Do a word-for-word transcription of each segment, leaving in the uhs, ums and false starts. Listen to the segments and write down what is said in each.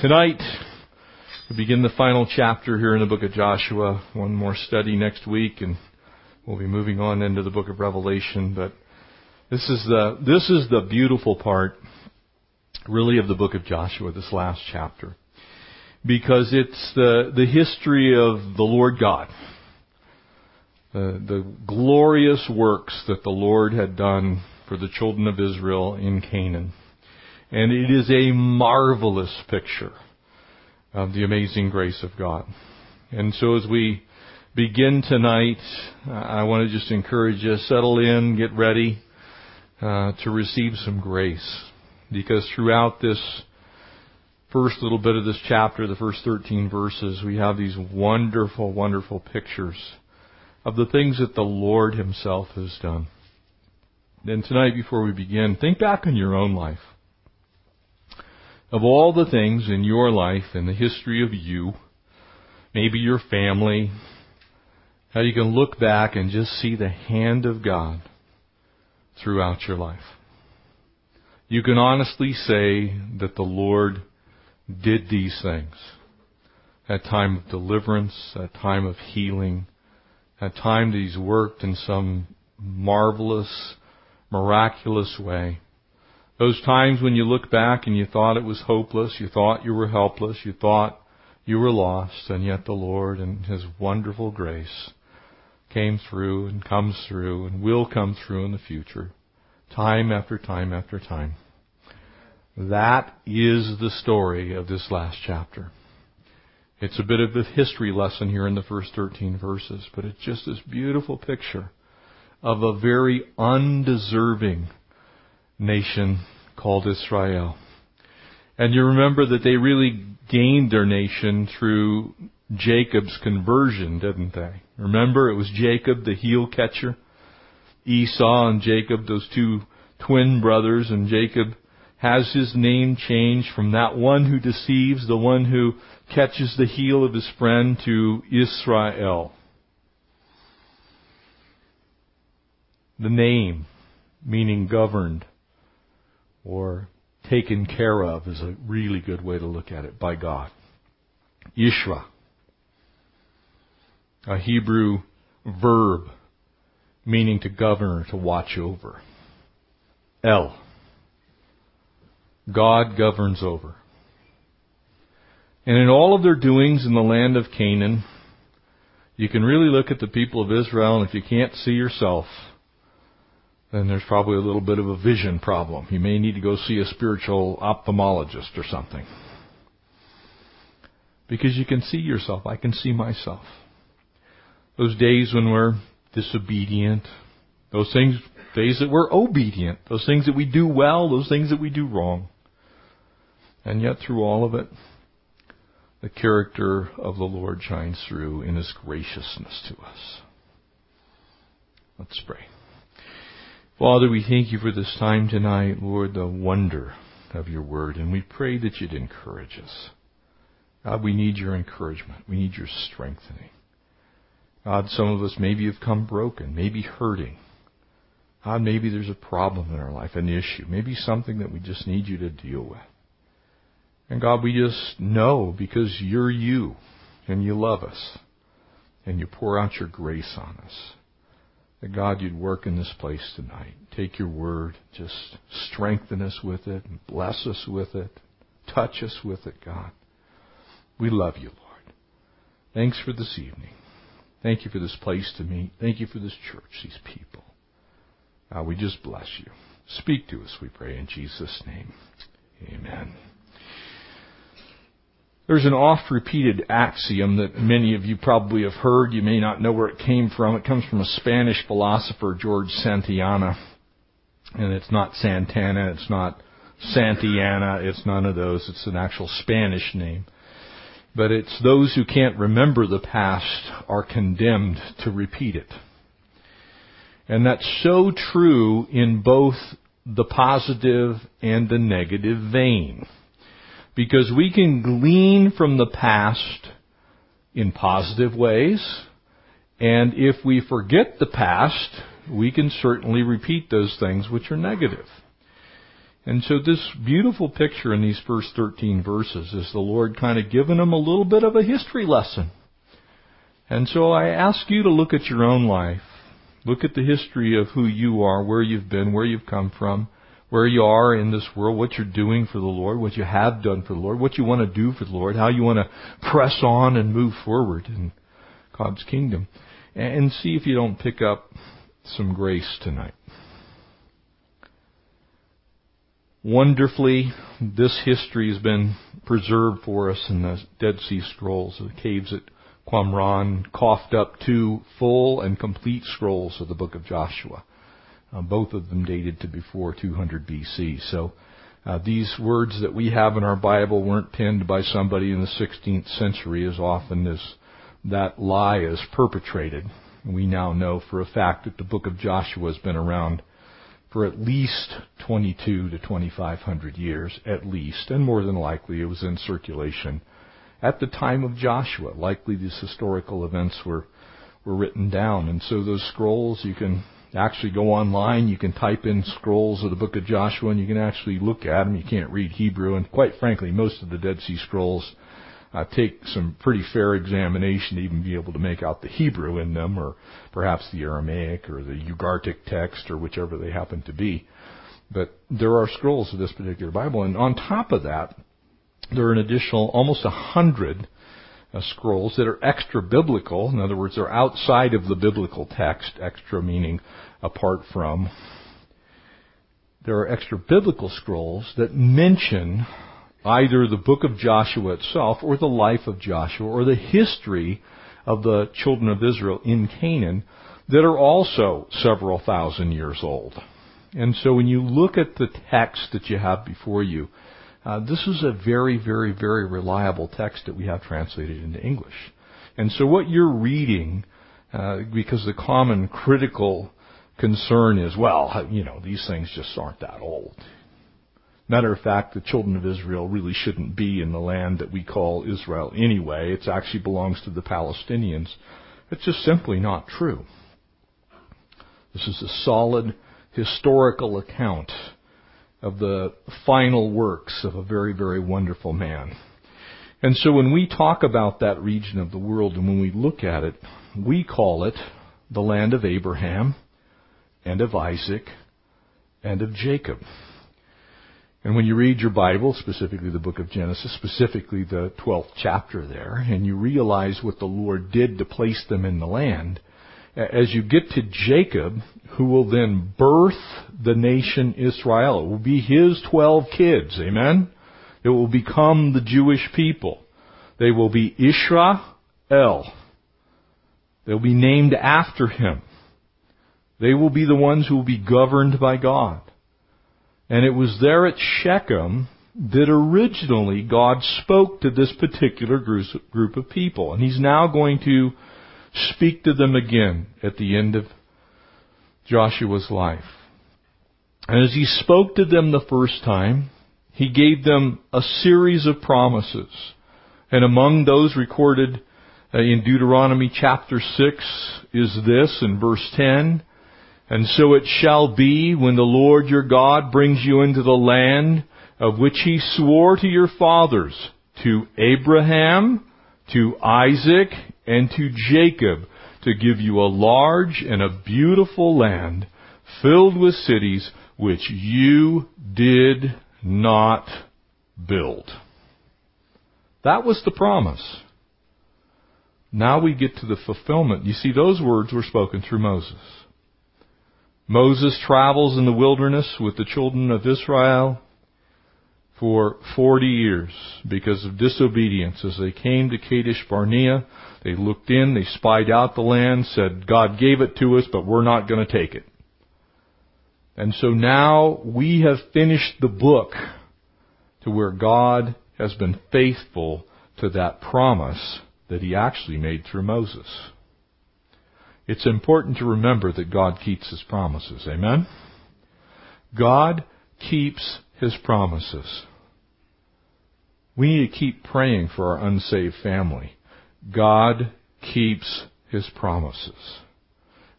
Tonight, we begin the final chapter here in the book of Joshua. One more study next week, and we'll be moving on into the book of Revelation. But this is the this is the beautiful part, really, of the book of Joshua, this last chapter. Because it's the, the history of the Lord God. The, the glorious works that the Lord had done for the children of Israel in Canaan. And it is a marvelous picture of the amazing grace of God. And so as we begin tonight, I want to just encourage you, settle in, get ready uh, to receive some grace. Because throughout this first little bit of this chapter, the first thirteen verses, we have these wonderful, wonderful pictures of the things that the Lord Himself has done. And tonight, before we begin, think back on your own life. Of all the things in your life, in the history of you, maybe your family, how you can look back and just see the hand of God throughout your life. You can honestly say that the Lord did these things. That time of deliverance, that time of healing, that time that He's worked in some marvelous, miraculous way. Those times when you look back and you thought it was hopeless, you thought you were helpless, you thought you were lost, and yet the Lord and His wonderful grace came through and comes through and will come through in the future, time after time after time. That is the story of this last chapter. It's a bit of a history lesson here in the first thirteen verses, but it's just this beautiful picture of a very undeserving nation called Israel. And you remember that they really gained their nation through Jacob's conversion, didn't they? Remember, it was Jacob, the heel catcher. Esau and Jacob, those two twin brothers, and Jacob has his name changed from that one who deceives, the one who catches the heel of his friend, to Israel. The name, meaning governed, or taken care of, is a really good way to look at it, by God. Yishra, a Hebrew verb meaning to govern, to watch over. El, God governs over. And in all of their doings in the land of Canaan, you can really look at the people of Israel, and if you can't see yourself, then there's probably a little bit of a vision problem. You may need to go see a spiritual ophthalmologist or something. Because you can see yourself. I can see myself. Those days when we're disobedient, those things, days that we're obedient, those things that we do well, those things that we do wrong. And yet through all of it, the character of the Lord shines through in His graciousness to us. Let's pray. Father, we thank You for this time tonight, Lord, the wonder of Your Word. And we pray that You'd encourage us. God, we need Your encouragement. We need Your strengthening. God, some of us maybe have come broken, maybe hurting. God, maybe there's a problem in our life, an issue, maybe something that we just need You to deal with. And God, we just know because You're You and You love us and You pour out Your grace on us. That God, You'd work in this place tonight. Take Your Word, just strengthen us with it, and bless us with it, touch us with it, God. We love You, Lord. Thanks for this evening. Thank You for this place to meet. Thank You for this church, these people. God, we just bless You. Speak to us, we pray, in Jesus' name. Amen. There's an oft-repeated axiom that many of you probably have heard. You may not know where it came from. It comes from a Spanish philosopher, George Santayana. And it's not Santana, it's not Santayana, it's none of those. It's an actual Spanish name. But it's those who can't remember the past are condemned to repeat it. And that's so true in both the positive and the negative vein. Because we can glean from the past in positive ways, and if we forget the past, we can certainly repeat those things which are negative. And so this beautiful picture in these first thirteen verses is the Lord kind of giving them a little bit of a history lesson. And so I ask you to look at your own life. Look at the history of who you are, where you've been, where you've come from, where you are in this world, what you're doing for the Lord, what you have done for the Lord, what you want to do for the Lord, how you want to press on and move forward in God's kingdom. And see if you don't pick up some grace tonight. Wonderfully, this history has been preserved for us in the Dead Sea Scrolls, the caves at Qumran coughed up two full and complete scrolls of the book of Joshua. Uh, both of them dated to before two hundred B C. So uh, these words that we have in our Bible weren't penned by somebody in the sixteenth century as often as that lie is perpetrated. We now know for a fact that the book of Joshua has been around for at least twenty-two to twenty-five hundred years, at least, and more than likely it was in circulation at the time of Joshua. Likely these historical events were, were written down. And so those scrolls, you can actually go online, you can type in scrolls of the book of Joshua, and you can actually look at them. You can't read Hebrew, and quite frankly, most of the Dead Sea Scrolls uh, take some pretty fair examination to even be able to make out the Hebrew in them, or perhaps the Aramaic, or the Ugaritic text, or whichever they happen to be. But there are scrolls of this particular Bible, and on top of that, there are an additional almost a hundred uh, scrolls that are extra-biblical. In other words, they're outside of the biblical text, extra meaning apart from. There are extra-biblical scrolls that mention either the book of Joshua itself or the life of Joshua or the history of the children of Israel in Canaan that are also several thousand years old. And so when you look at the text that you have before you, Uh, this is a very, very, very reliable text that we have translated into English. And so what you're reading, uh, because the common critical concern is, well, you know, these things just aren't that old. Matter of fact, the children of Israel really shouldn't be in the land that we call Israel anyway. It actually belongs to the Palestinians. It's just simply not true. This is a solid historical account of the final works of a very, very wonderful man. And so when we talk about that region of the world and when we look at it, we call it the land of Abraham and of Isaac and of Jacob. And when you read your Bible, specifically the book of Genesis, specifically the twelfth chapter there, and you realize what the Lord did to place them in the land, as you get to Jacob, who will then birth the nation Israel, it will be his twelve kids, amen? It will become the Jewish people. They will be Israel. They'll be named after him. They will be the ones who will be governed by God. And it was there at Shechem that originally God spoke to this particular group of people. And he's now going to speak to them again at the end of Joshua's life. And as he spoke to them the first time, he gave them a series of promises. And among those recorded in Deuteronomy chapter six is this in verse ten. And so it shall be when the Lord your God brings you into the land of which he swore to your fathers, to Abraham, to Isaac, and to Jacob, to give you a large and a beautiful land, filled with cities which you did not build. That was the promise. Now we get to the fulfillment. You see, those words were spoken through Moses. Moses travels in the wilderness with the children of Israel for forty years because of disobedience. As they came to Kadesh Barnea, they looked in, they spied out the land, said, God gave it to us, but we're not going to take it. And so now we have finished the book to where God has been faithful to that promise that he actually made through Moses. It's important to remember that God keeps his promises. Amen? God keeps his promises. We need to keep praying for our unsaved family. God keeps his promises.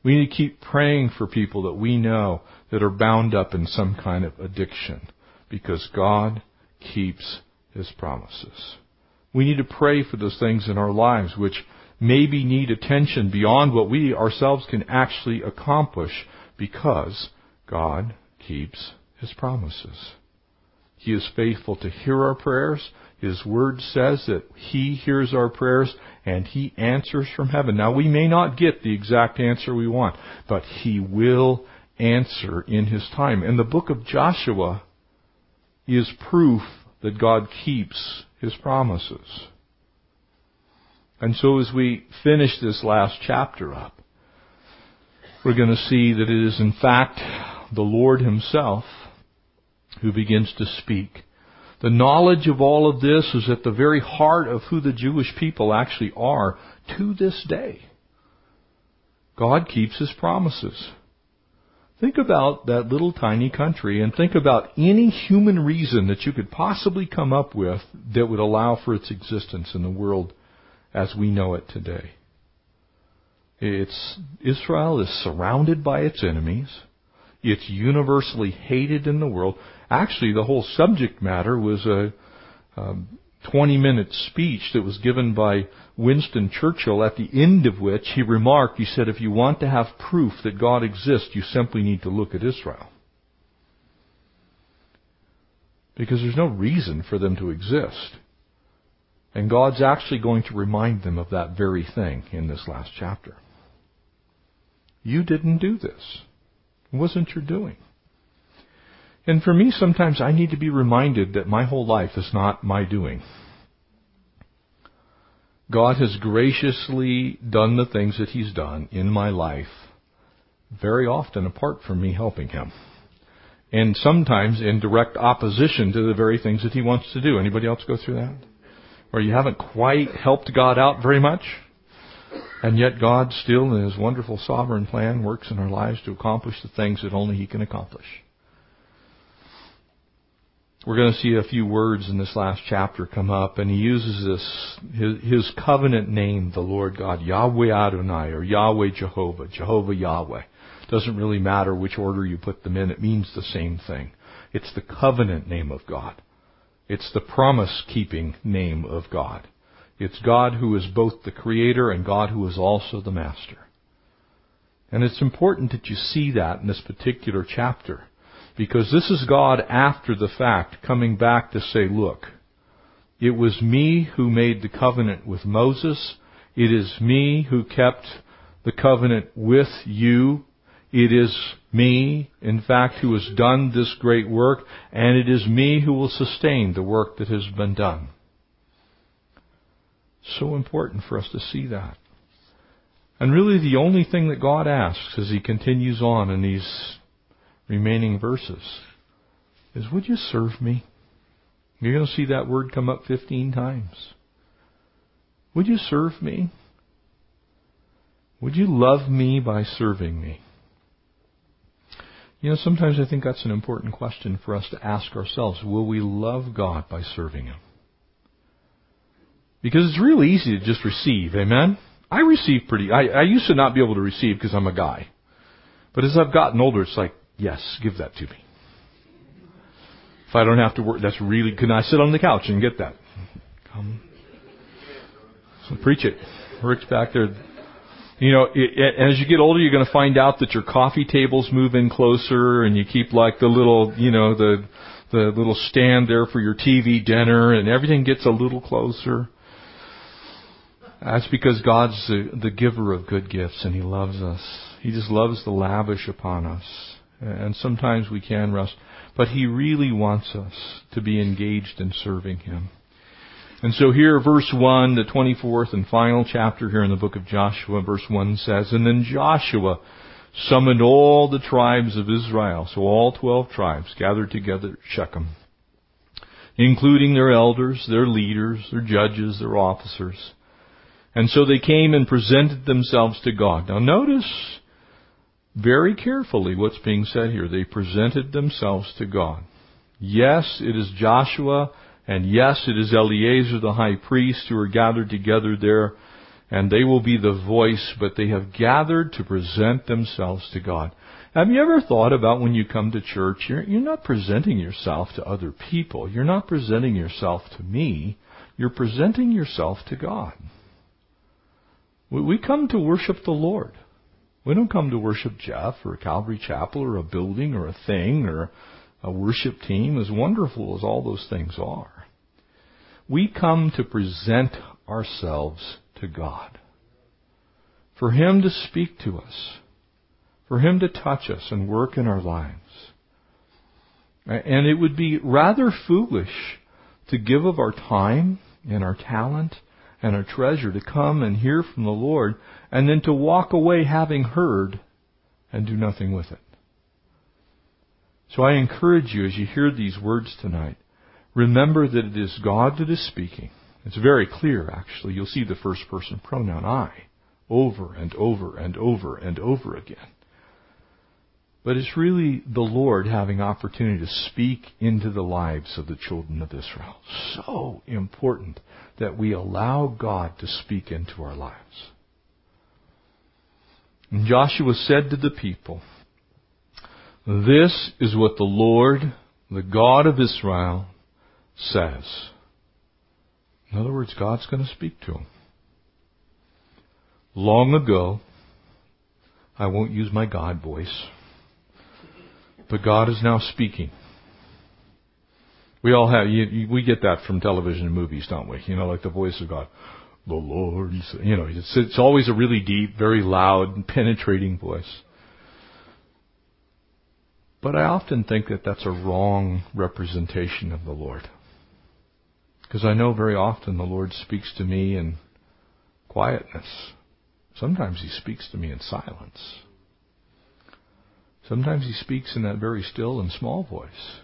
We need to keep praying for people that we know that are bound up in some kind of addiction. because God keeps His promises. We need to pray for those things in our lives which maybe need attention beyond what we ourselves can actually accomplish, because God keeps His promises. He is faithful to hear our prayers. His Word says that He hears our prayers and He answers from heaven. Now, we may not get the exact answer we want, but He will answer in His time. And the book of Joshua is proof that God keeps His promises. And so as we finish this last chapter up, we're going to see that it is in fact the Lord Himself who begins to speak. The knowledge of all of this is at the very heart of who the Jewish people actually are to this day. God keeps His promises. Think about that little tiny country, and think about any human reason that you could possibly come up with that would allow for its existence in the world as we know it today. It's, Israel is surrounded by its enemies. It's universally hated in the world. Actually, the whole subject matter was a twenty-minute um, speech that was given by Winston Churchill, at the end of which he remarked, he said, if you want to have proof that God exists, you simply need to look at Israel. Because there's no reason for them to exist. And God's actually going to remind them of that very thing in this last chapter. You didn't do this. It wasn't your doing. And for me, sometimes I need to be reminded that my whole life is not my doing. God has graciously done the things that He's done in my life, very often apart from me helping Him. And sometimes in direct opposition to the very things that He wants to do. Anybody else go through that? Where you haven't quite helped God out very much? And yet God still, in His wonderful sovereign plan, works in our lives to accomplish the things that only He can accomplish. We're going to see a few words in this last chapter come up, and He uses this, His, his covenant name, the Lord God, Yahweh Adonai, or Yahweh Jehovah, Jehovah Yahweh. Doesn't really matter which order you put them in, it means the same thing. It's the covenant name of God. It's the promise-keeping name of God. It's God who is both the Creator and God who is also the Master. And it's important that you see that in this particular chapter, because this is God after the fact coming back to say, look, it was me who made the covenant with Moses. It is me who kept the covenant with you. It is me, in fact, who has done this great work, and it is me who will sustain the work that has been done. So important for us to see that. And really the only thing that God asks as He continues on in these remaining verses is, would you serve me? You're going to see that word come up fifteen times. Would you serve me? Would you love me by serving me? You know, sometimes I think that's an important question for us to ask ourselves. Will we love God by serving Him? Because it's really easy to just receive, amen? I receive pretty... I, I used to not be able to receive because I'm a guy. But as I've gotten older, it's like, yes, give that to me. If I don't have to work, that's really... Can I sit on the couch and get that? Come. So preach it. Rick's back there. You know, it, it, as you get older, you're going to find out that your coffee tables move in closer, and you keep like the little, you know, the the little stand there for your T V dinner, and everything gets a little closer. That's because God's the, the giver of good gifts, and He loves us. He just loves to lavish upon us. And sometimes we can rust. But He really wants us to be engaged in serving Him. And so here, verse one, the twenty-fourth and final chapter here in the book of Joshua, verse one says, and then Joshua summoned all the tribes of Israel, so all twelve tribes gathered together at Shechem, including their elders, their leaders, their judges, their officers. And so they came and presented themselves to God. Now notice very carefully what's being said here. They presented themselves to God. Yes, it is Joshua, and yes, it is Eleazar the high priest who are gathered together there and they will be the voice, but they have gathered to present themselves to God. Have you ever thought about when you come to church, you're, you're not presenting yourself to other people. You're not presenting yourself to me. You're presenting yourself to God. We, we come to worship the Lord. We don't come to worship Jeff or Calvary Chapel or a building or a thing or a worship team, as wonderful as all those things are. We come to present ourselves to God, for Him to speak to us, for Him to touch us and work in our lives. And it would be rather foolish to give of our time and our talent and our treasure to come and hear from the Lord and then to walk away having heard and do nothing with it. So I encourage you, as you hear these words tonight, remember that it is God that is speaking. It's very clear, actually. You'll see the first person pronoun, I, over and over and over and over again. But it's really the Lord having opportunity to speak into the lives of the children of Israel. So important that we allow God to speak into our lives. And Joshua said to the people, "This is what the Lord, the God of Israel, says." In other words, God's going to speak to him. "Long ago, I won't use my God voice, but God is now speaking." We all have, you, you, we get that from television and movies, don't we? You know, like the voice of God. The Lord, you know, it's, it's always a really deep, very loud, and penetrating voice. But I often think that that's a wrong representation of the Lord. Because I know very often the Lord speaks to me in quietness. Sometimes He speaks to me in silence. Sometimes He speaks in that very still and small voice.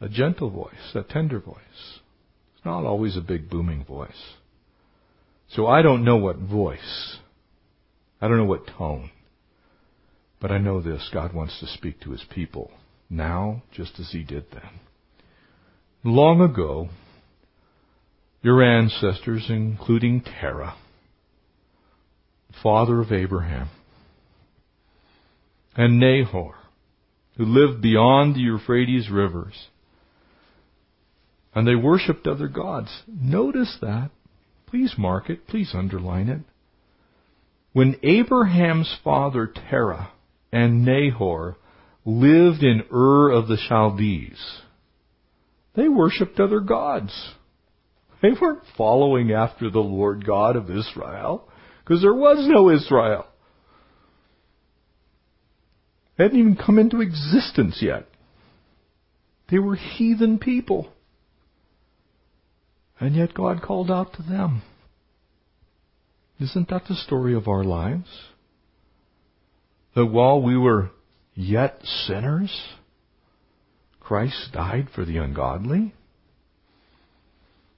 A gentle voice, a tender voice. It's not always a big booming voice. So I don't know what voice. I don't know what tone. But I know this, God wants to speak to His people now, just as He did then. "Long ago, your ancestors, including Terah, father of Abraham, and Nahor, who lived beyond the Euphrates rivers, and they worshipped other gods." Notice that. Please mark it. Please underline it. "When Abraham's father Terah and Nahor lived in Ur of the Chaldees, they worshipped other gods." They weren't following after the Lord God of Israel, because there was no Israel. They hadn't even come into existence yet. They were heathen people. And yet God called out to them. Isn't that the story of our lives? That while we were yet sinners, Christ died for the ungodly.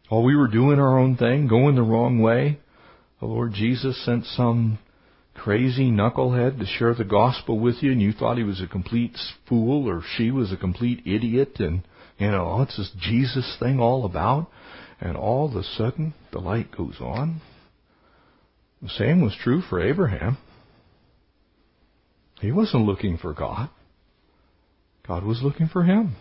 While we were doing our own thing, going the wrong way, the Lord Jesus sent some crazy knucklehead to share the gospel with you, and you thought he was a complete fool or she was a complete idiot, and, you know, what's this Jesus thing all about? And all of a sudden, the light goes on. The same was true for Abraham. He wasn't looking for God. God was looking for him.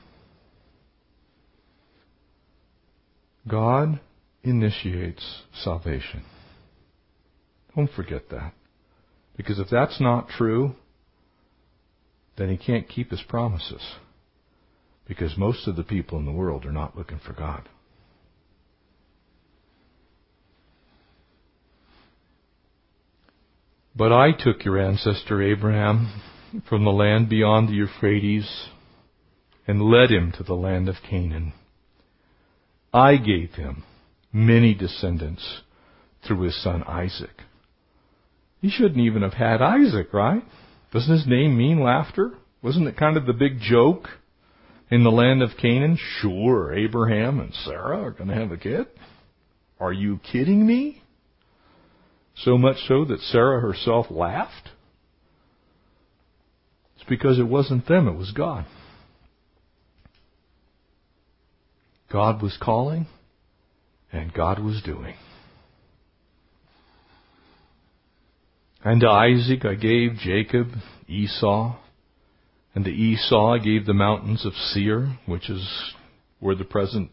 God initiates salvation. Don't forget that. Because if that's not true, then He can't keep His promises. Because most of the people in the world are not looking for God. "But I took your ancestor Abraham from the land beyond the Euphrates and led him to the land of Canaan. I gave him many descendants through his son Isaac." He shouldn't even have had Isaac, right? Doesn't his name mean laughter? Wasn't it kind of the big joke in the land of Canaan? Sure, Abraham and Sarah are going to have a kid. Are you kidding me? So much so that Sarah herself laughed. It's because it wasn't them, it was God. God was calling, and God was doing. And to Isaac I gave Jacob, Esau, and to Esau I gave the mountains of Seir, which is where the present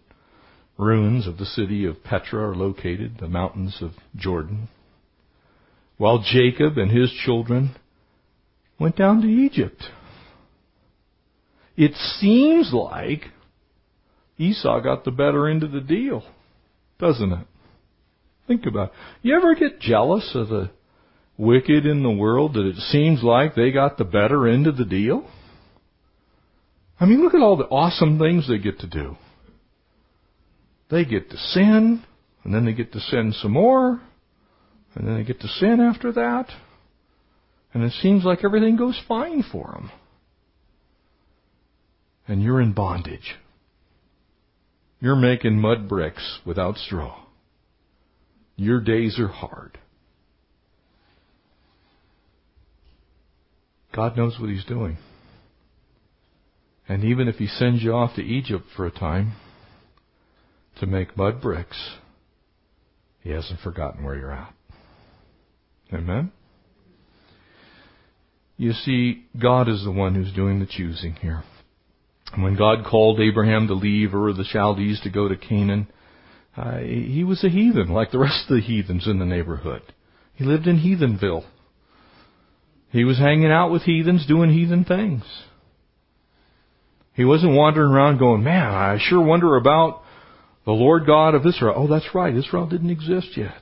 ruins of the city of Petra are located, the mountains of Jordan. While Jacob and his children went down to Egypt. It seems like Esau got the better end of the deal, doesn't it? Think about it. You ever get jealous of the wicked in the world that it seems like they got the better end of the deal? I mean, look at all the awesome things they get to do. They get to sin, and then they get to sin some more, and then they get to sin after that, and it seems like everything goes fine for them. And you're in bondage. You're making mud bricks without straw. Your days are hard. God knows what He's doing. And even if He sends you off to Egypt for a time to make mud bricks, He hasn't forgotten where you're at. Amen? You see, God is the one who's doing the choosing here. When God called Abraham to leave Ur of the Chaldees to go to Canaan, uh, he was a heathen, like the rest of the heathens in the neighborhood. He lived in Heathenville. He was hanging out with heathens, doing heathen things. He wasn't wandering around going, man, I sure wonder about the Lord God of Israel. Oh, that's right, Israel didn't exist yet.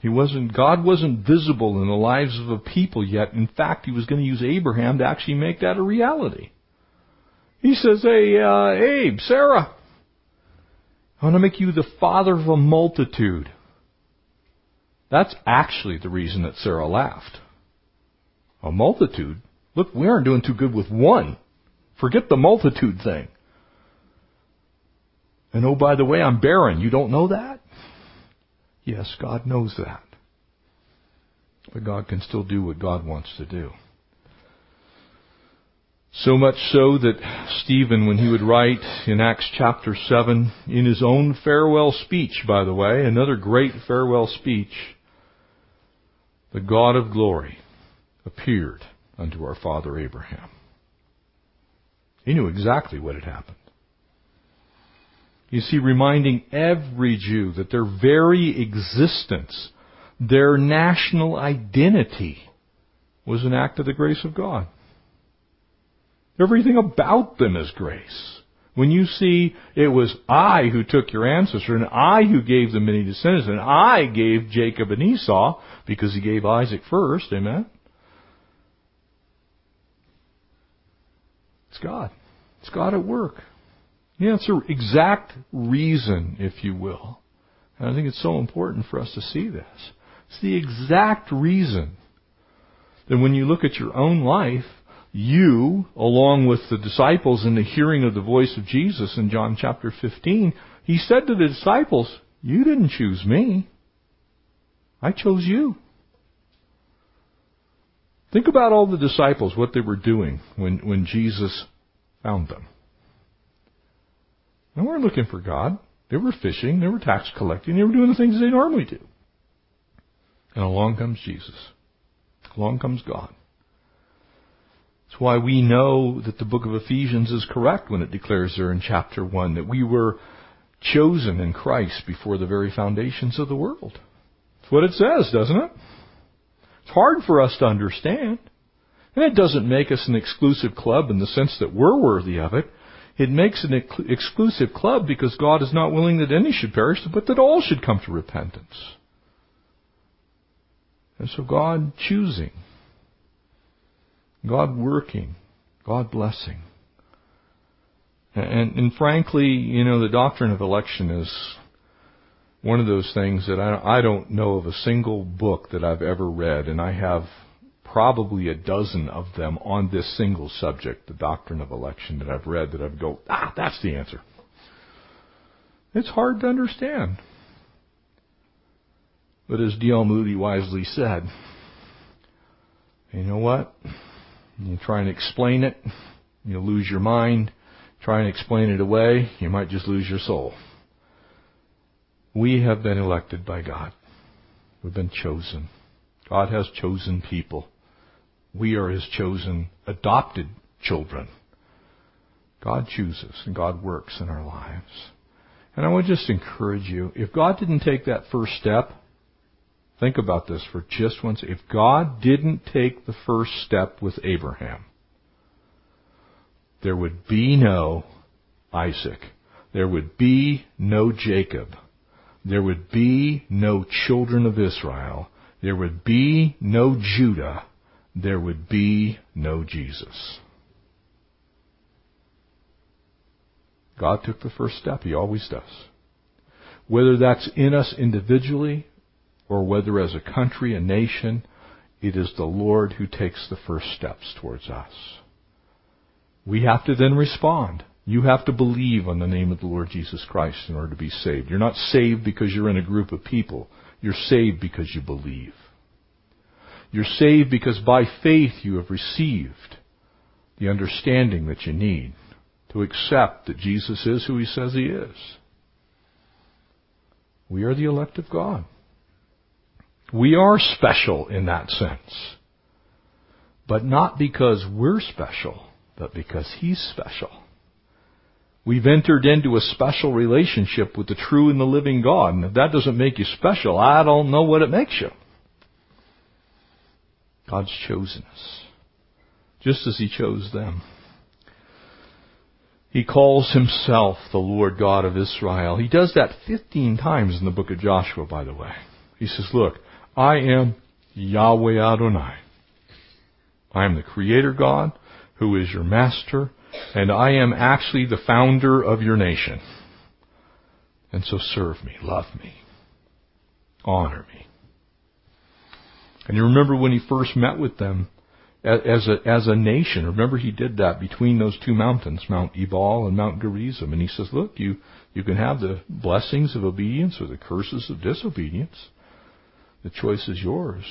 He wasn't, God wasn't visible in the lives of a people yet. In fact, He was going to use Abraham to actually make that a reality. He says, hey, uh, Abe, Sarah, I want to make you the father of a multitude. That's actually the reason that Sarah laughed. A multitude? Look, we aren't doing too good with one. Forget the multitude thing. And oh, by the way, I'm barren. You don't know that? Yes, God knows that. But God can still do what God wants to do. So much so that Stephen, when he would write in Acts chapter seven, in his own farewell speech, by the way, another great farewell speech, the God of glory appeared unto our father Abraham. He knew exactly what had happened. You see, reminding every Jew that their very existence, their national identity, was an act of the grace of God. Everything about them is grace. When you see, it was I who took your ancestor, and I who gave them many descendants, and I gave Jacob and Esau, because He gave Isaac first, amen? It's God. It's God at work. Yeah, it's an exact reason, if you will. And I think it's so important for us to see this. It's the exact reason that when you look at your own life, you, along with the disciples in the hearing of the voice of Jesus in John chapter fifteen, He said to the disciples, you didn't choose me. I chose you. Think about all the disciples, what they were doing when, when Jesus found them. They weren't looking for God. They were fishing. They were tax collecting. They were doing the things they normally do. And along comes Jesus. Along comes God. That's why we know that the book of Ephesians is correct when it declares there in chapter one that we were chosen in Christ before the very foundations of the world. That's what it says, doesn't it? It's hard for us to understand. And it doesn't make us an exclusive club in the sense that we're worthy of it. It makes an ex- exclusive club because God is not willing that any should perish, but that all should come to repentance. And so God choosing, God working, God blessing. And, and frankly, you know, the doctrine of election is one of those things that I, I don't know of a single book that I've ever read, and I have probably a dozen of them on this single subject, the doctrine of election, that I've read, that I've go, ah, that's the answer. It's hard to understand. But as D L Moody wisely said, you know what? You try and explain it, you'll lose your mind. Try and explain it away, you might just lose your soul. We have been elected by God. We've been chosen. God has chosen people. We are His chosen, adopted children. God chooses and God works in our lives. And I would just encourage you, if God didn't take that first step, think about this for just once. If God didn't take the first step with Abraham, there would be no Isaac. There would be no Jacob. There would be no children of Israel. There would be no Judah. There would be no Jesus. God took the first step. He always does. Whether that's in us individually or whether as a country, a nation, it is the Lord who takes the first steps towards us. We have to then respond. You have to believe on the name of the Lord Jesus Christ in order to be saved. You're not saved because you're in a group of people. You're saved because you believe. You're saved because by faith you have received the understanding that you need to accept that Jesus is who He says He is. We are the elect of God. We are special in that sense. But not because we're special, but because He's special. We've entered into a special relationship with the true and the living God. And if that doesn't make you special, I don't know what it makes you. God's chosen us, just as He chose them. He calls Himself the Lord God of Israel. He does that fifteen times in the book of Joshua, by the way. He says, look, I am Yahweh Adonai. I am the Creator God, who is your master, and I am actually the founder of your nation. And so serve me, love me, honor me. And you remember when He first met with them as a, as a nation. Remember He did that between those two mountains, Mount Ebal and Mount Gerizim. And He says, look, you, you can have the blessings of obedience or the curses of disobedience. The choice is yours.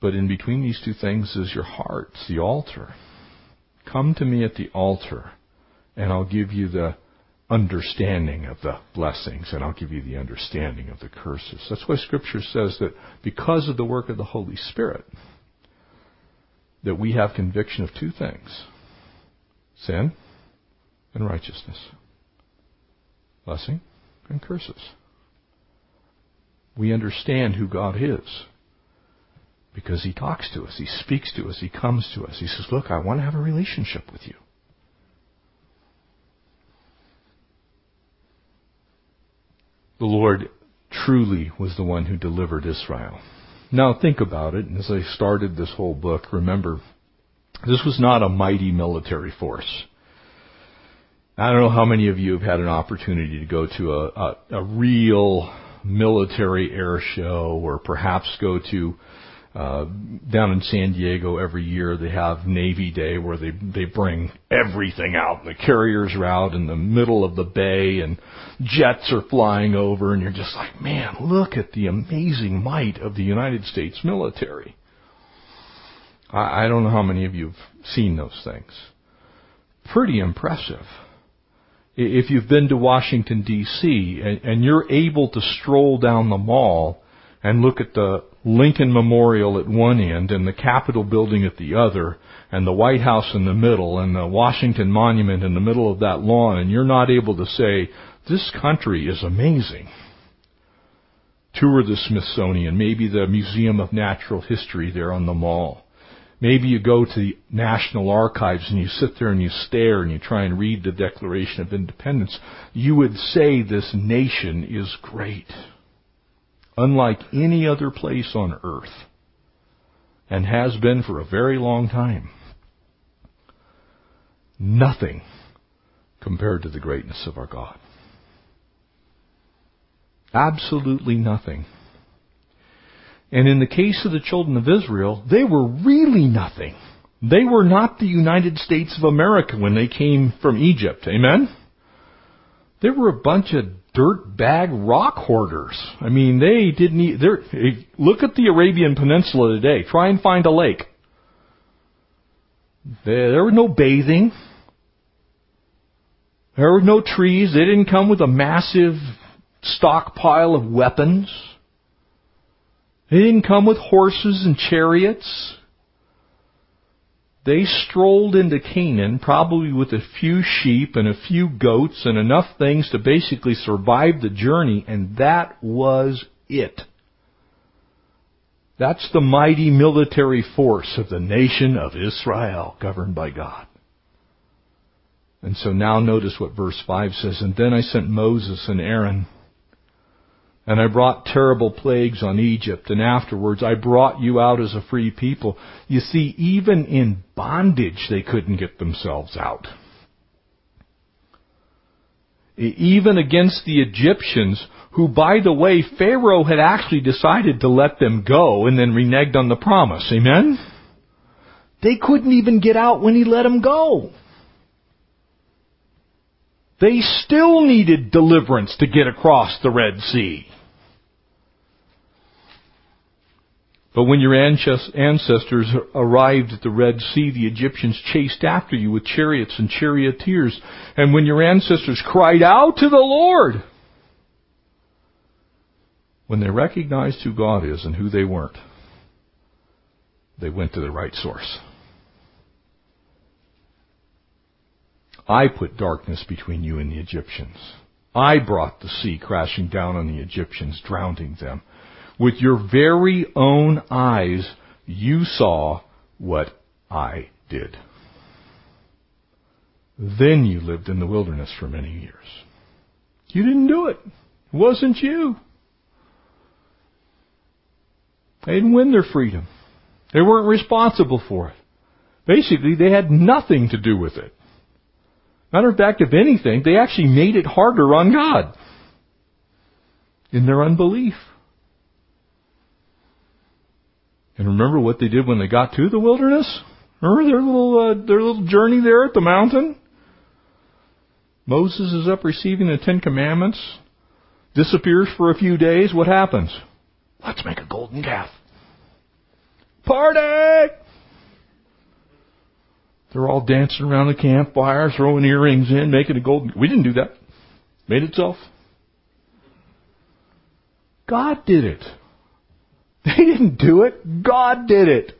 But in between these two things is your heart, the altar. Come to me at the altar, and I'll give you the understanding of the blessings, and I'll give you the understanding of the curses. That's why Scripture says that because of the work of the Holy Spirit, that we have conviction of two things, sin and righteousness, blessing and curses. We understand who God is because He talks to us, He speaks to us, He comes to us. He says, look, I want to have a relationship with you. The Lord truly was the one who delivered Israel. Now think about it, and as I started this whole book, remember, this was not a mighty military force. I don't know how many of you have had an opportunity to go to a, a, a real military air show, or perhaps go to, uh, down in San Diego every year, they have Navy Day, where they, they bring everything out. The carriers are out in the middle of the bay, and jets are flying over, and you're just like, man, look at the amazing might of the United States military. I, I don't know how many of you have seen those things. Pretty impressive. If you've been to Washington, D C, and, and you're able to stroll down the mall and look at the Lincoln Memorial at one end and the Capitol building at the other and the White House in the middle and the Washington Monument in the middle of that lawn, and you're not able to say, this country is amazing. Tour the Smithsonian, maybe the Museum of Natural History there on the mall. Maybe you go to the National Archives and you sit there and you stare and you try and read the Declaration of Independence. You would say this nation is great, unlike any other place on earth, and has been for a very long time. Nothing compared to the greatness of our God. Absolutely nothing. And in the case of the children of Israel, they were really nothing. They were not the United States of America when they came from Egypt. Amen? They were a bunch of dirtbag rock hoarders. I mean, they didn't... They, look at the Arabian Peninsula today. Try and find a lake. There, there was no bathing. There were no trees. They didn't come with a massive stockpile of weapons. They didn't come with horses and chariots. They strolled into Canaan, probably with a few sheep and a few goats and enough things to basically survive the journey, and that was it. That's the mighty military force of the nation of Israel, governed by God. And so now notice what verse five says. And then I sent Moses and Aaron, and I brought terrible plagues on Egypt, and afterwards I brought you out as a free people. You see, even in bondage they couldn't get themselves out. Even against the Egyptians, who, by the way, Pharaoh had actually decided to let them go and then reneged on the promise. Amen? They couldn't even get out when he let them go. They still needed deliverance to get across the Red Sea. But when your ancestors arrived at the Red Sea, the Egyptians chased after you with chariots and charioteers. And when your ancestors cried out to the Lord, when they recognized who God is and who they weren't, they went to the right source. I put darkness between you and the Egyptians. I brought the sea crashing down on the Egyptians, drowning them. With your very own eyes, you saw what I did. Then you lived in the wilderness for many years. You didn't do it. It wasn't you. They didn't win their freedom. They weren't responsible for it. Basically, they had nothing to do with it. Matter of fact, if anything, they actually made it harder on God in their unbelief. And remember what they did when they got to the wilderness? Remember their little uh, their little journey there at the mountain? Moses is up receiving the Ten Commandments, disappears for a few days. What happens? Let's make a golden calf. Party! They're all dancing around the campfire, throwing earrings in, making a golden... We didn't do that. Made itself. God did it. They didn't do it. God did it.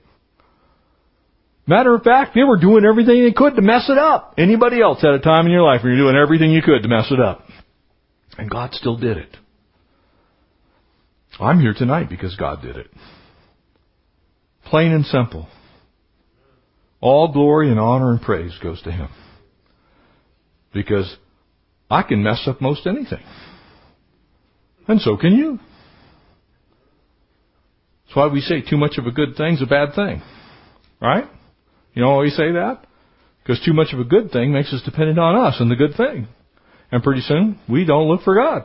Matter of fact, they were doing everything they could to mess it up. Anybody else had a time in your life where you're doing everything you could to mess it up? And God still did it. I'm here tonight because God did it. Plain and simple. All glory and honor and praise goes to Him. Because I can mess up most anything. And so can you. That's why we say too much of a good thing's a bad thing. Right? You know why we say that? Because too much of a good thing makes us dependent on us and the good thing. And pretty soon, we don't look for God.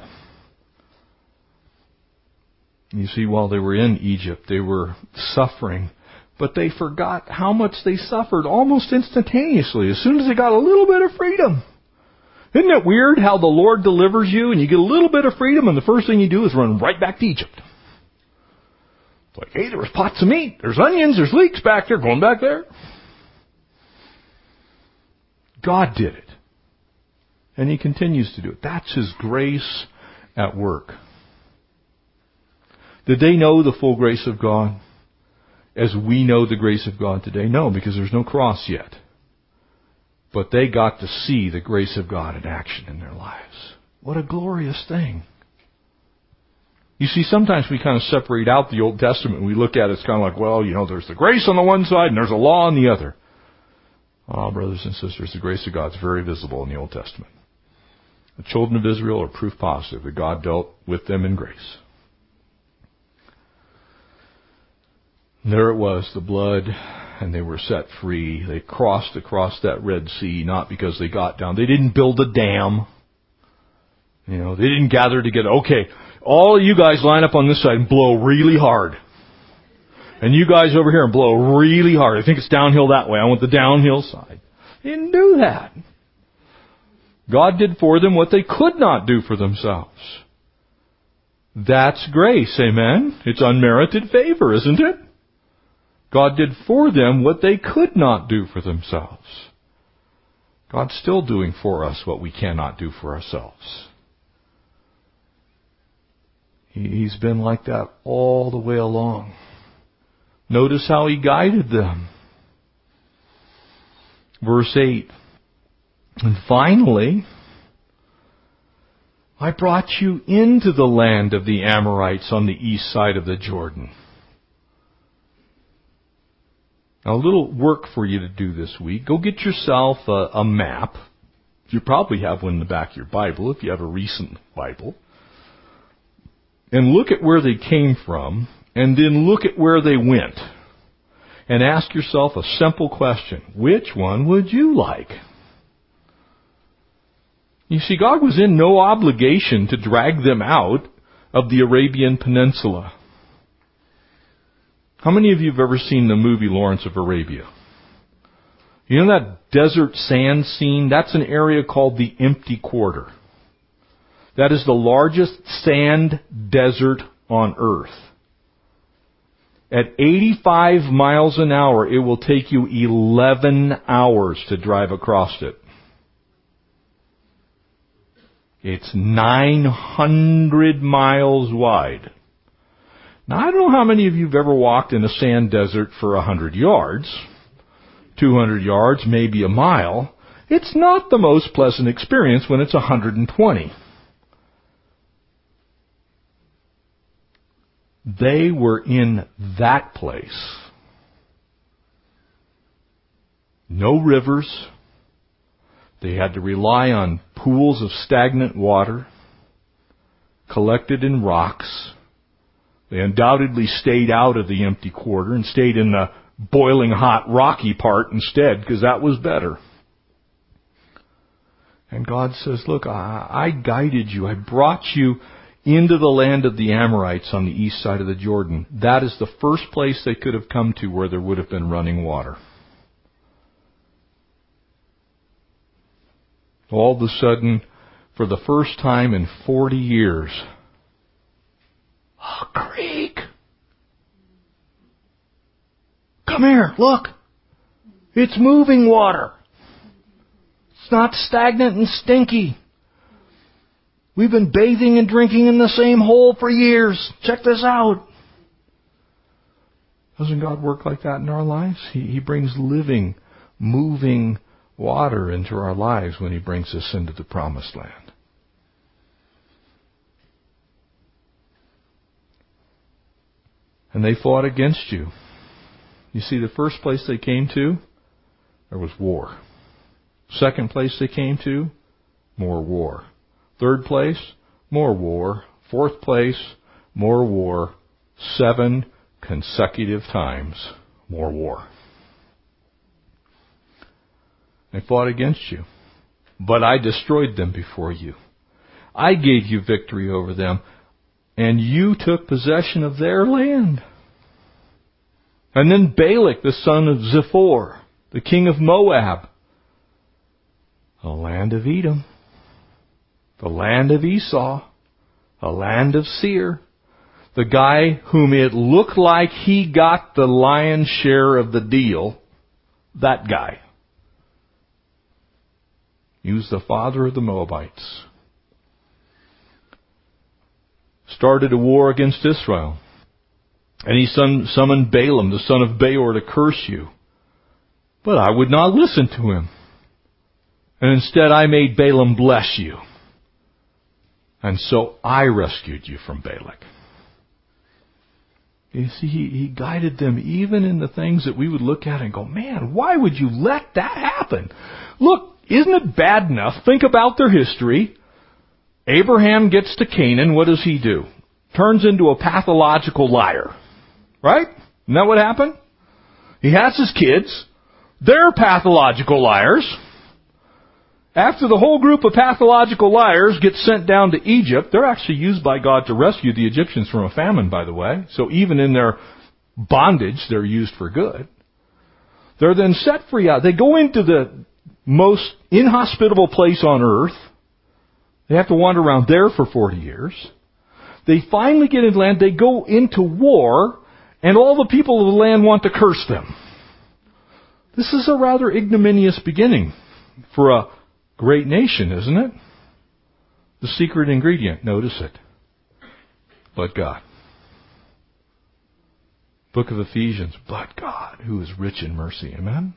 You see, while they were in Egypt, they were suffering. But they forgot how much they suffered almost instantaneously, as soon as they got a little bit of freedom. Isn't it weird how the Lord delivers you and you get a little bit of freedom and the first thing you do is run right back to Egypt? It's like, hey, there was pots of meat, there's onions, there's leeks back there, going back there. God did it. And He continues to do it. That's His grace at work. Did they know the full grace of God as we know the grace of God today? No, because there's no cross yet. But they got to see the grace of God in action in their lives. What a glorious thing. You see, sometimes we kind of separate out the Old Testament and we look at it, it's kind of like, well, you know, there's the grace on the one side and there's a law on the other. Ah, oh, brothers and sisters, the grace of God is very visible in the Old Testament. The children of Israel are proof positive that God dealt with them in grace. There it was, the blood, and they were set free. They crossed across that Red Sea, not because they got down. They didn't build a dam. You know, they didn't gather together. Okay, all of you guys line up on this side and blow really hard. And you guys over here and blow really hard. I think it's downhill that way. I want the downhill side. They didn't do that. God did for them what they could not do for themselves. That's grace, amen? It's unmerited favor, isn't it? God did for them what they could not do for themselves. God's still doing for us what we cannot do for ourselves. He's been like that all the way along. Notice how he guided them. Verse eight. And finally, I brought you into the land of the Amorites on the east side of the Jordan. Now, a little work for you to do this week. Go get yourself a, a map. You probably have one in the back of your Bible if you have a recent Bible. And look at where they came from, and then look at where they went. And ask yourself a simple question. Which one would you like? You see, God was in no obligation to drag them out of the Arabian Peninsula. How many of you have ever seen the movie Lawrence of Arabia? You know that desert sand scene? That's an area called the Empty Quarter. That is the largest sand desert on earth. At eighty-five miles an hour, it will take you eleven hours to drive across it. It's nine hundred miles wide. Now, I don't know how many of you have ever walked in a sand desert for one hundred yards, two hundred yards, maybe a mile. It's not the most pleasant experience when it's one hundred twenty. They were in that place. No rivers. They had to rely on pools of stagnant water collected in rocks. They undoubtedly stayed out of the Empty Quarter and stayed in the boiling hot rocky part instead, because that was better. And God says, look, I, I guided you. I brought you into the land of the Amorites on the east side of the Jordan. That is the first place they could have come to where there would have been running water. All of a sudden, for the first time in forty years, a creek. Come here, look. It's moving water. It's not stagnant and stinky. We've been bathing and drinking in the same hole for years. Check this out. Doesn't God work like that in our lives? He, he brings living, moving water into our lives when He brings us into the promised land. And they fought against you. You see, the first place they came to, there was war. Second place they came to, more war. Third place, more war. Fourth place, more war. Seven consecutive times, more war. They fought against you. But I destroyed them before you. I gave you victory over them, and you took possession of their land. And then Balak, the son of Zippor, the king of Moab, the land of Edom, the land of Esau, the land of Seir, the guy whom it looked like he got the lion's share of the deal, that guy. He was the father of the Moabites. Started a war against Israel. And he summoned Balaam, the son of Beor, to curse you. But I would not listen to him. And instead I made Balaam bless you. And so I rescued you from Balak. You see, he, he guided them even in the things that we would look at and go, man, why would you let that happen? Look, isn't it bad enough? Think about their history. Abraham gets to Canaan. What does he do? Turns into a pathological liar. Right? Isn't that what happened? He has his kids. They're pathological liars. After the whole group of pathological liars gets sent down to Egypt, they're actually used by God to rescue the Egyptians from a famine, by the way. So even in their bondage, they're used for good. They're then set free out. They go into the most inhospitable place on earth. They have to wander around there for forty years. They finally get into land. They go into war, and all the people of the land want to curse them. This is a rather ignominious beginning for a great nation, isn't it? The secret ingredient, notice it. but God. Book of Ephesians, but God, who is rich in mercy. Amen?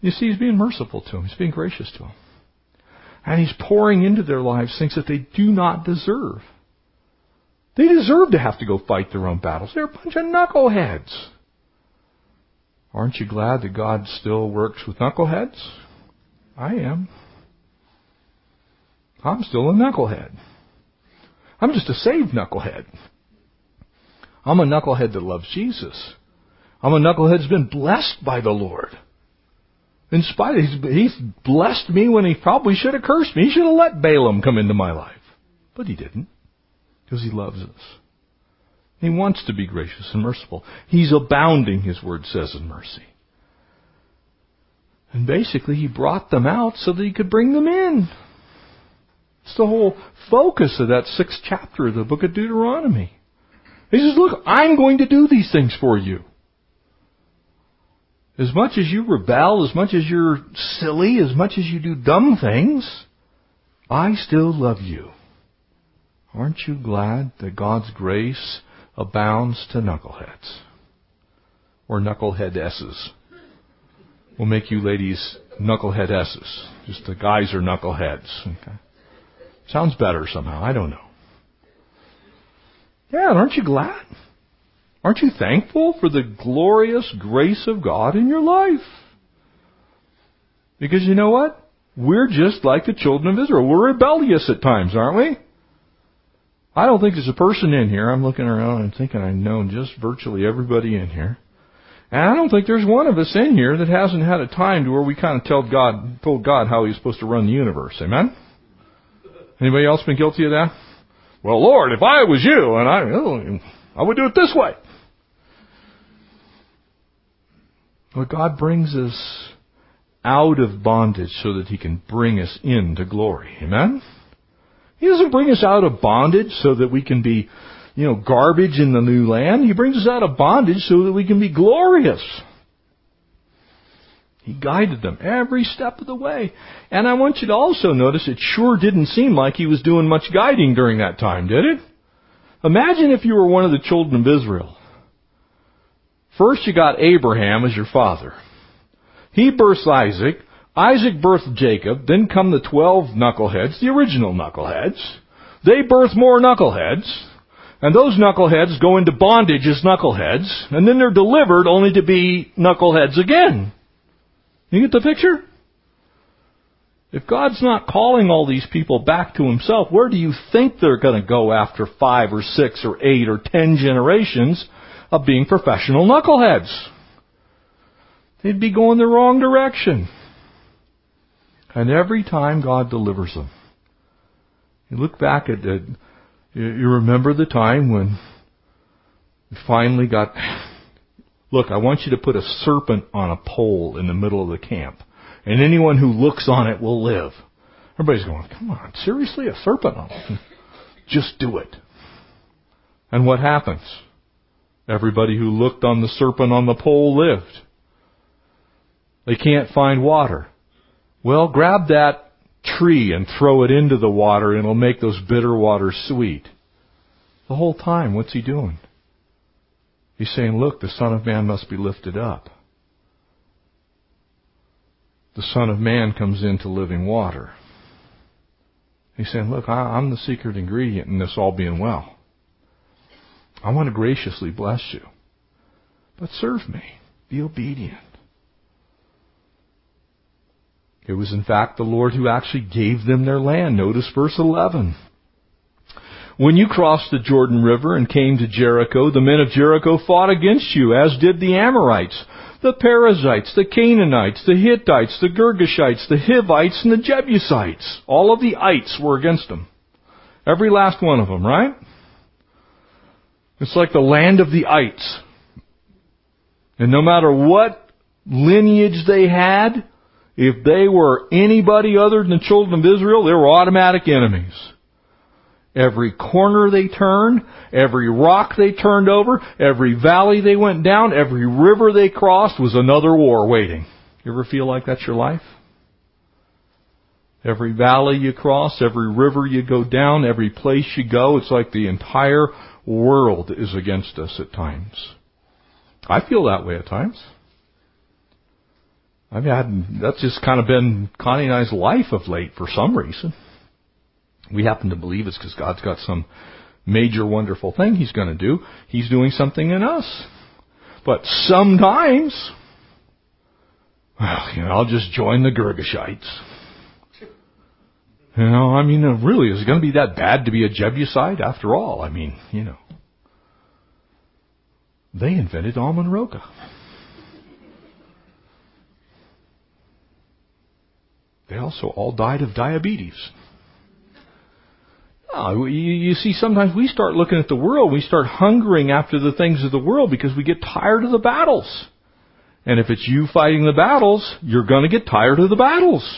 You see, he's being merciful to them. He's being gracious to them. And he's pouring into their lives things that they do not deserve. They deserve to have to go fight their own battles. They're a bunch of knuckleheads. Aren't you glad that God still works with knuckleheads? I am. I'm still a knucklehead. I'm just a saved knucklehead. I'm a knucklehead that loves Jesus. I'm a knucklehead that's been blessed by the Lord. In spite of, he's blessed me when he probably should have cursed me. He should have let Balaam come into my life. But he didn't. Because he loves us. He wants to be gracious and merciful. He's abounding, his word says, in mercy. And basically, he brought them out so that he could bring them in. It's the whole focus of that sixth chapter of the book of Deuteronomy. He says, look, I'm going to do these things for you. As much as you rebel, as much as you're silly, as much as you do dumb things, I still love you. Aren't you glad that God's grace abounds to knuckleheads? Or knuckleheadesses. We'll make you ladies knuckleheadesses. Just the guys are knuckleheads. Okay. Sounds better somehow. I don't know. Yeah, aren't you glad? Aren't you thankful for the glorious grace of God in your life? Because you know what? We're just like the children of Israel. We're rebellious at times, aren't we? I don't think there's a person in here. I'm looking around and thinking I know just virtually everybody in here. And I don't think there's one of us in here that hasn't had a time to where we kind of told God, told God how He was supposed to run the universe. Amen? Anybody else been guilty of that? Well, Lord, if I was you, and I, oh, I would do it this way. But God brings us out of bondage so that He can bring us into glory. Amen? He doesn't bring us out of bondage so that we can be, you know, garbage in the new land. He brings us out of bondage so that we can be glorious. He guided them every step of the way. And I want you to also notice it sure didn't seem like he was doing much guiding during that time, did it? Imagine if you were one of the children of Israel. First you got Abraham as your father. He births Isaac. Isaac birthed Jacob. Then come the twelve knuckleheads, the original knuckleheads. They birth more knuckleheads. And those knuckleheads go into bondage as knuckleheads. And then they're delivered only to be knuckleheads again. You get the picture? If God's not calling all these people back to himself, where do you think they're going to go after five or six or eight or ten generations of being professional knuckleheads? They'd be going the wrong direction. And every time God delivers them, you look back at it, you remember the time when we finally got... Look, I want you to put a serpent on a pole in the middle of the camp, and anyone who looks on it will live. Everybody's going, come on, seriously, a serpent on it? Just do it. And what happens? Everybody who looked on the serpent on the pole lived. They can't find water. Well, grab that tree and throw it into the water, and it'll make those bitter waters sweet. The whole time, what's he doing? He's saying, look, the Son of Man must be lifted up. The Son of Man comes into living water. He's saying, look, I'm the secret ingredient in this all being well. I want to graciously bless you. But serve me. Be obedient. It was, in fact, the Lord who actually gave them their land. Notice verse eleven. When you crossed the Jordan River and came to Jericho, the men of Jericho fought against you, as did the Amorites, the Perizzites, the Canaanites, the Hittites, the Girgashites, the Hivites, and the Jebusites. All of the ites were against them. Every last one of them, right? It's like the land of the ites. And no matter what lineage they had, if they were anybody other than the children of Israel, they were automatic enemies. Every corner they turned, every rock they turned over, every valley they went down, every river they crossed was another war waiting. You ever feel like that's your life? Every valley you cross, every river you go down, every place you go, it's like the entire world is against us at times. I feel that way at times. I mean, I, that's just kind of been Connie and I's life of late for some reason. We happen to believe it's because God's got some major wonderful thing He's going to do. He's doing something in us. But sometimes, well, you know, I'll just join the Girgashites. You know, I mean, really, is it going to be that bad to be a Jebusite after all? I mean, you know. They invented almond roca. They also all died of diabetes. No, you, you see, sometimes we start looking at the world, we start hungering after the things of the world because we get tired of the battles. And if it's you fighting the battles, you're going to get tired of the battles.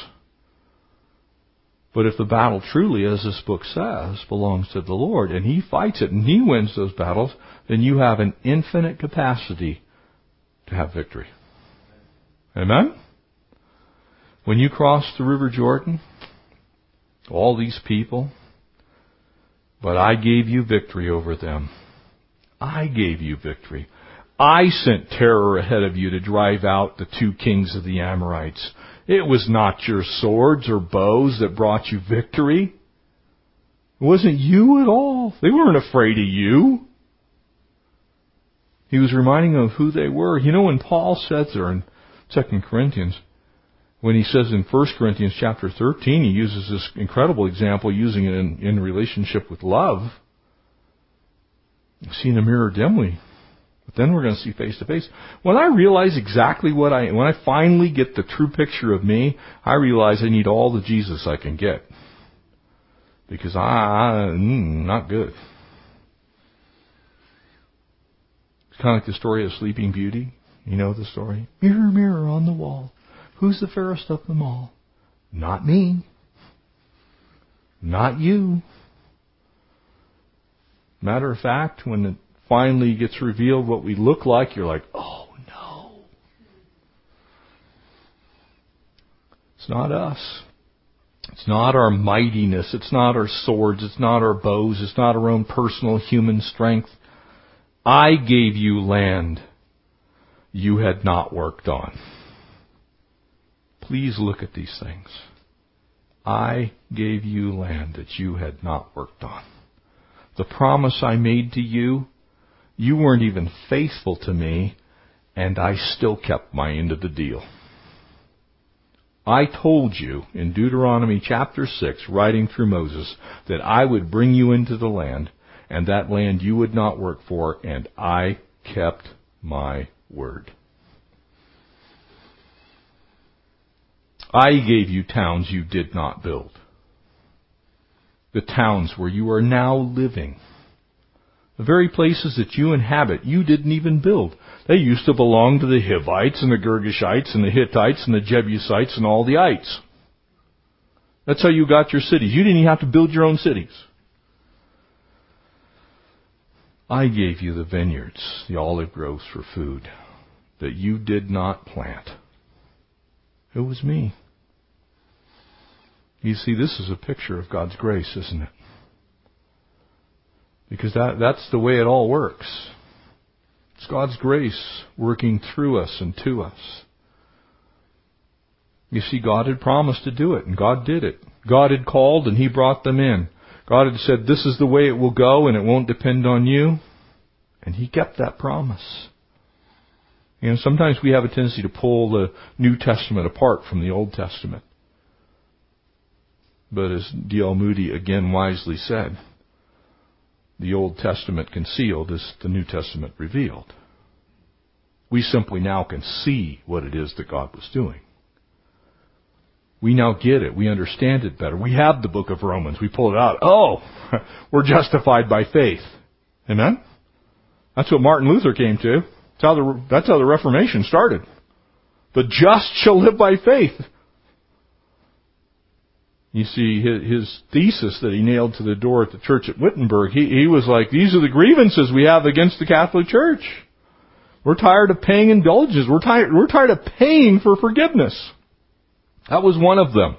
But if the battle truly, as this book says, belongs to the Lord, and He fights it and He wins those battles, then you have an infinite capacity to have victory. Amen? When you crossed the River Jordan, all these people, but I gave you victory over them. I gave you victory. I sent terror ahead of you to drive out the two kings of the Amorites. It was not your swords or bows that brought you victory. It wasn't you at all. They weren't afraid of you. He was reminding them of who they were. You know, when Paul says there in Second Corinthians, when he says in First Corinthians chapter thirteen, he uses this incredible example, using it in, in relationship with love. See in a mirror dimly, but then we're going to see face to face. When I realize exactly what I, when I finally get the true picture of me, I realize I need all the Jesus I can get. Because I, I'm not good. It's kind of like the story of Sleeping Beauty. You know the story? Mirror, mirror on the wall. Who's the fairest of them all? Not me. Not you. Matter of fact, when the finally gets revealed what we look like, you're like, oh no. It's not us. It's not our mightiness. It's not our swords. It's not our bows. It's not our own personal human strength. I gave you land you had not worked on. Please look at these things. I gave you land that you had not worked on. The promise I made to you, you weren't even faithful to me, and I still kept my end of the deal. I told you in Deuteronomy chapter six, writing through Moses, that I would bring you into the land, and that land you would not work for, and I kept my word. I gave you towns you did not build. The towns where you are now living. The very places that you inhabit, you didn't even build. They used to belong to the Hivites and the Girgashites and the Hittites and the Jebusites and all the ites. That's how you got your cities. You didn't even have to build your own cities. I gave you the vineyards, the olive groves for food, that you did not plant. It was me. You see, this is a picture of God's grace, isn't it? Because that, that's the way it all works. It's God's grace working through us and to us. You see, God had promised to do it, and God did it. God had called, and He brought them in. God had said, this is the way it will go, and it won't depend on you. And He kept that promise. You know, sometimes we have a tendency to pull the New Testament apart from the Old Testament. But as D L Moody again wisely said, the Old Testament concealed is the New Testament revealed. We simply now can see what it is that God was doing. We now get it. We understand it better. We have the book of Romans. We pull it out. Oh, we're justified by faith. Amen? That's what Martin Luther came to. That's how the, that's how the Reformation started. The just shall live by faith. You see, his thesis that he nailed to the door at the church at Wittenberg, he, he was like, these are the grievances we have against the Catholic Church. We're tired of paying indulgences. We're tired, we're tired of paying for forgiveness. That was one of them.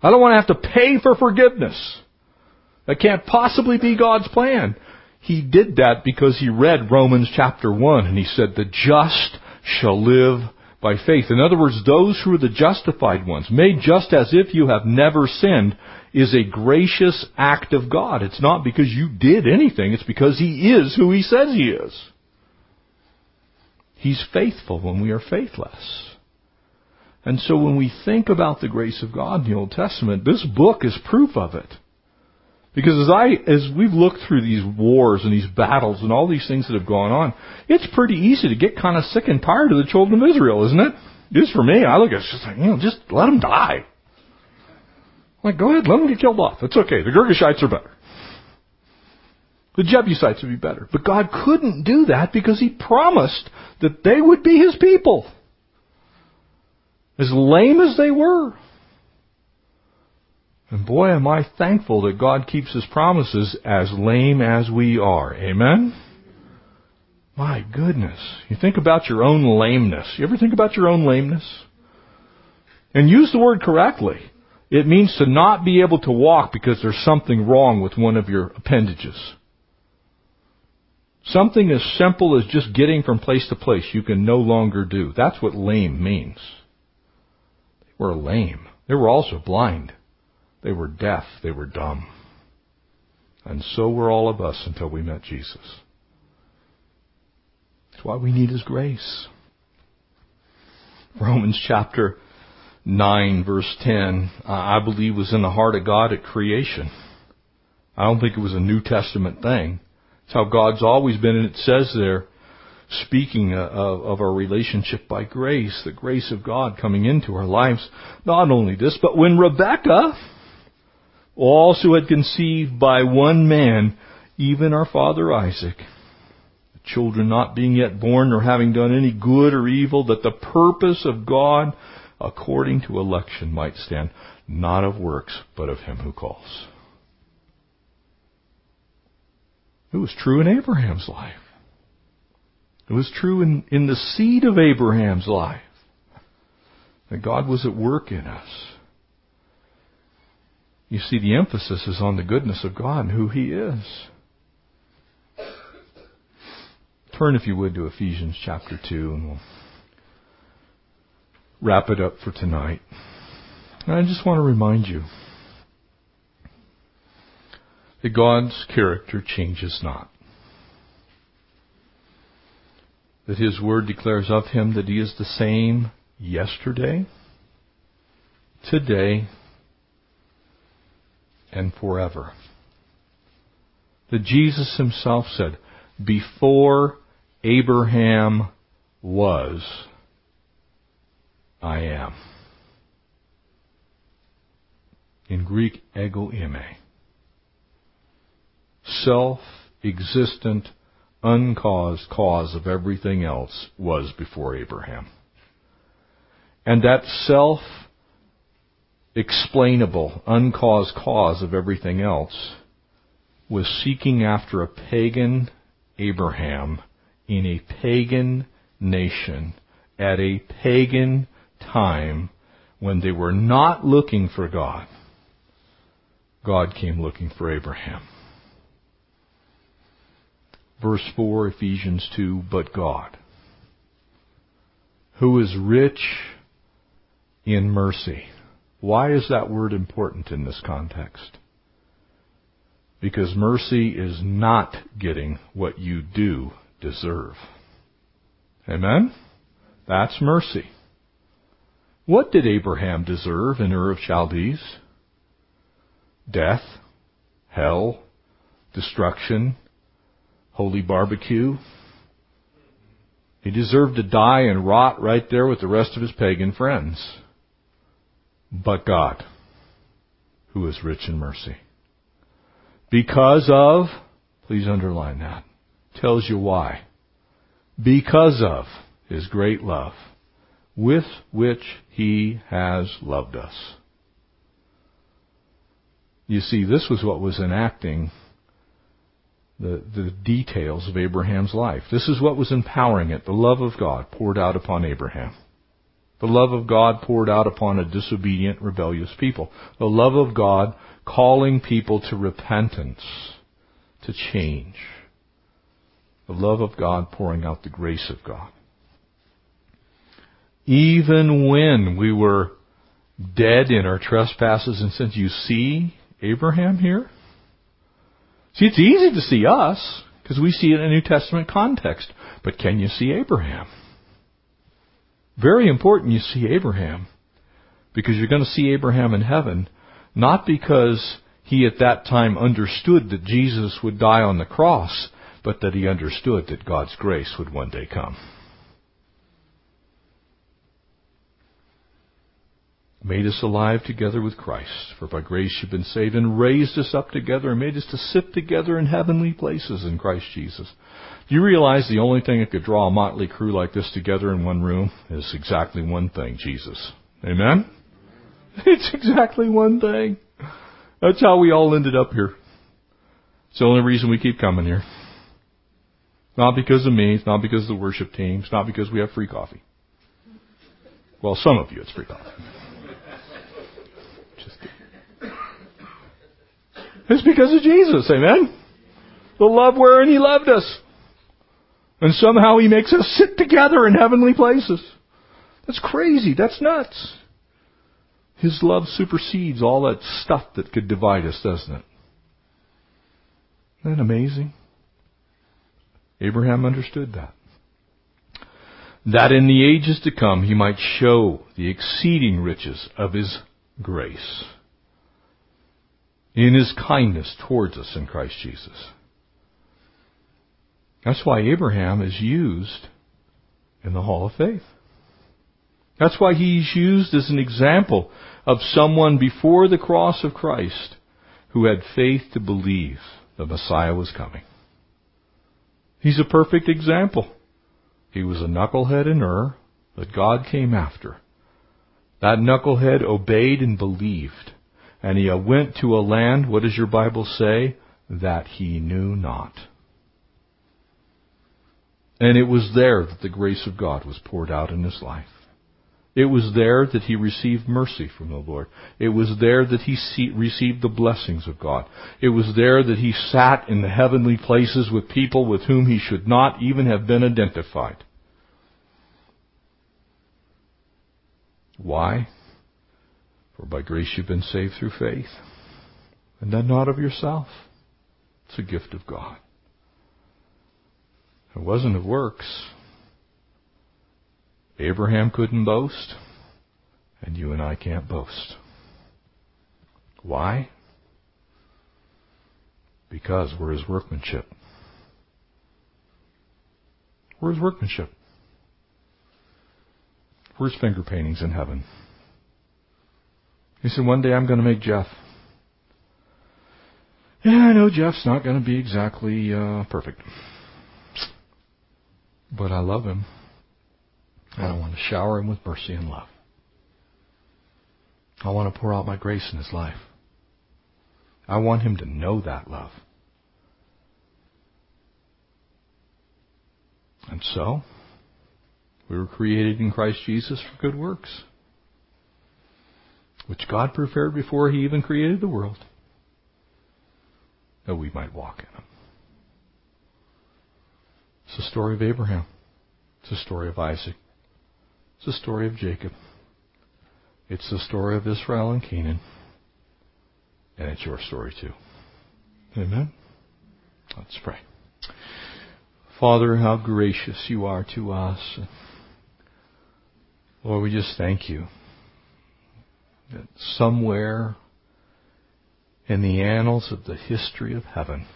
I don't want to have to pay for forgiveness. That can't possibly be God's plan. He did that because he read Romans chapter one, and he said, the just shall live by faith. In other words, those who are the justified ones, made just as if you have never sinned, is a gracious act of God. It's not because you did anything. It's because he is who he says he is. He's faithful when we are faithless. And so when we think about the grace of God in the Old Testament, this book is proof of it. Because as I as we've looked through these wars and these battles and all these things that have gone on, it's pretty easy to get kind of sick and tired of the children of Israel, isn't it? It is for me. I look at it, it's just like, you know, just let them die. I'm like, go ahead, let them get killed off. It's okay. The Girgashites are better. The Jebusites would be better. But God couldn't do that because he promised that they would be his people. As lame as they were. And boy, am I thankful that God keeps his promises as lame as we are. Amen? My goodness. You think about your own lameness. You ever think about your own lameness? And use the word correctly. It means to not be able to walk because there's something wrong with one of your appendages. Something as simple as just getting from place to place you can no longer do. That's what lame means. They were lame. They were also blind. They were deaf. They were dumb. And so were all of us until we met Jesus. That's why we need his grace. Romans chapter nine, verse ten, I believe was in the heart of God at creation. I don't think it was a New Testament thing. It's how God's always been, and it says there, speaking of, of our relationship by grace, the grace of God coming into our lives. Not only this, but when Rebekah also had conceived by one man, even our father Isaac, the children not being yet born nor having done any good or evil, that the purpose of God according to election might stand, not of works, but of him who calls. It was true in Abraham's life. It was true in, in the seed of Abraham's life that God was at work in us. You see, the emphasis is on the goodness of God and who he is. Turn, if you would, to Ephesians chapter two, and we'll wrap it up for tonight. And I just want to remind you that God's character changes not. That his word declares of him that he is the same yesterday, today, and forever. That Jesus himself said, before Abraham was, I am. In Greek, ego eimi. Self-existent, uncaused cause of everything else was before Abraham. And that self-explainable, uncaused cause of everything else was seeking after a pagan Abraham in a pagan nation at a pagan time when they were not looking for God. God came looking for Abraham. Verse four, Ephesians two, but God, who is rich in mercy. Why is that word important in this context? Because mercy is not getting what you do deserve. Amen? That's mercy. What did Abraham deserve in Ur of Chaldees? Death, hell, destruction, holy barbecue. He deserved to die and rot right there with the rest of his pagan friends. But God, who is rich in mercy. Because of, please underline that, tells you why. Because of his great love, with which he has loved us. You see, this was what was enacting The, the details of Abraham's life. This is what was empowering it, the love of God poured out upon Abraham. The love of God poured out upon a disobedient, rebellious people. The love of God calling people to repentance, to change. The love of God pouring out the grace of God. Even when we were dead in our trespasses and sins, you see Abraham here? See, it's easy to see us, because we see it in a New Testament context. But can you see Abraham? Very important you see Abraham, because you're going to see Abraham in heaven, not because he at that time understood that Jesus would die on the cross, but that he understood that God's grace would one day come. Made us alive together with Christ, for by grace you've been saved, and raised us up together, and made us to sit together in heavenly places in Christ Jesus. Do you realize the only thing that could draw a motley crew like this together in one room is exactly one thing, Jesus. Amen? It's exactly one thing. That's how we all ended up here. It's the only reason we keep coming here. Not because of me, it's not because of the worship team, it's not because we have free coffee. Well, some of you, it's free coffee. It's because of Jesus, amen? The love wherein He loved us. And somehow He makes us sit together in heavenly places. That's crazy. That's nuts. His love supersedes all that stuff that could divide us, doesn't it? Isn't that amazing? Abraham understood that. That in the ages to come He might show the exceeding riches of His grace, in His kindness towards us in Christ Jesus. That's why Abraham is used in the Hall of Faith. That's why he's used as an example of someone before the cross of Christ who had faith to believe the Messiah was coming. He's a perfect example. He was a knucklehead in Ur that God came after. That knucklehead obeyed and believed. And he went to a land, what does your Bible say? That he knew not. And it was there that the grace of God was poured out in his life. It was there that he received mercy from the Lord. It was there that he received the blessings of God. It was there that he sat in the heavenly places with people with whom he should not even have been identified. Why? For by grace you've been saved through faith, and that not of yourself. It's a gift of God. It wasn't of works. Abraham couldn't boast, and you and I can't boast. Why? Because we're His workmanship. We're His workmanship. We're His finger paintings in heaven. He said, one day I'm going to make Jeff. Yeah, I know Jeff's not going to be exactly uh, perfect. But I love him. And I want to shower him with mercy and love. I want to pour out my grace in his life. I want him to know that love. And so, we were created in Christ Jesus for good works, which God prepared before He even created the world, that we might walk in them. It's the story of Abraham. It's the story of Isaac. It's the story of Jacob. It's the story of Israel and Canaan. And it's your story too. Amen? Let's pray. Father, how gracious You are to us. Lord, we just thank You that somewhere in the annals of the history of heaven,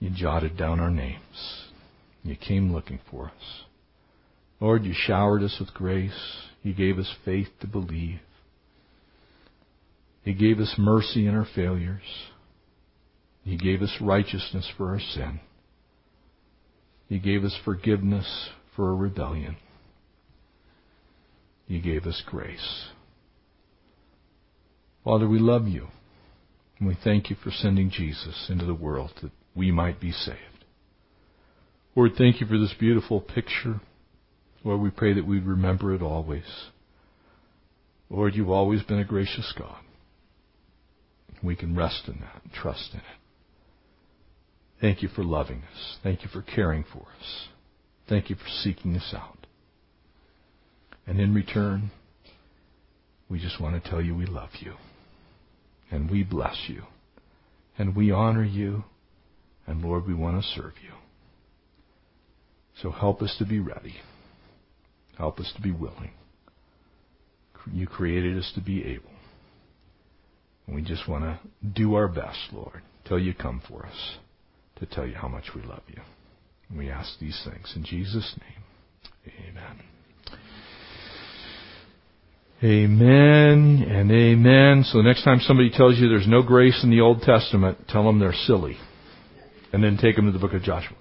You jotted down our names. You came looking for us. Lord, You showered us with grace. You gave us faith to believe. You gave us mercy in our failures. You gave us righteousness for our sin. You gave us forgiveness for our rebellion. You gave us grace. Father, we love You, and we thank You for sending Jesus into the world that we might be saved. Lord, thank You for this beautiful picture Lord, we pray that we'd remember it always. Lord, you've always been a gracious God. We can rest in that and trust in it. Thank you for loving us. Thank you for caring for us. Thank you for seeking us out. And in return, we just want to tell you we love you. And we bless you. And we honor you. And Lord, we want to serve you. So help us to be ready. Help us to be willing. You created us to be able. And we just want to do our best, Lord, till you come for us, to tell you how much we love you. And we ask these things in Jesus' name. Amen. Amen and amen. So the next time somebody tells you there's no grace in the Old Testament, tell them they're silly. And then take them to the book of Joshua.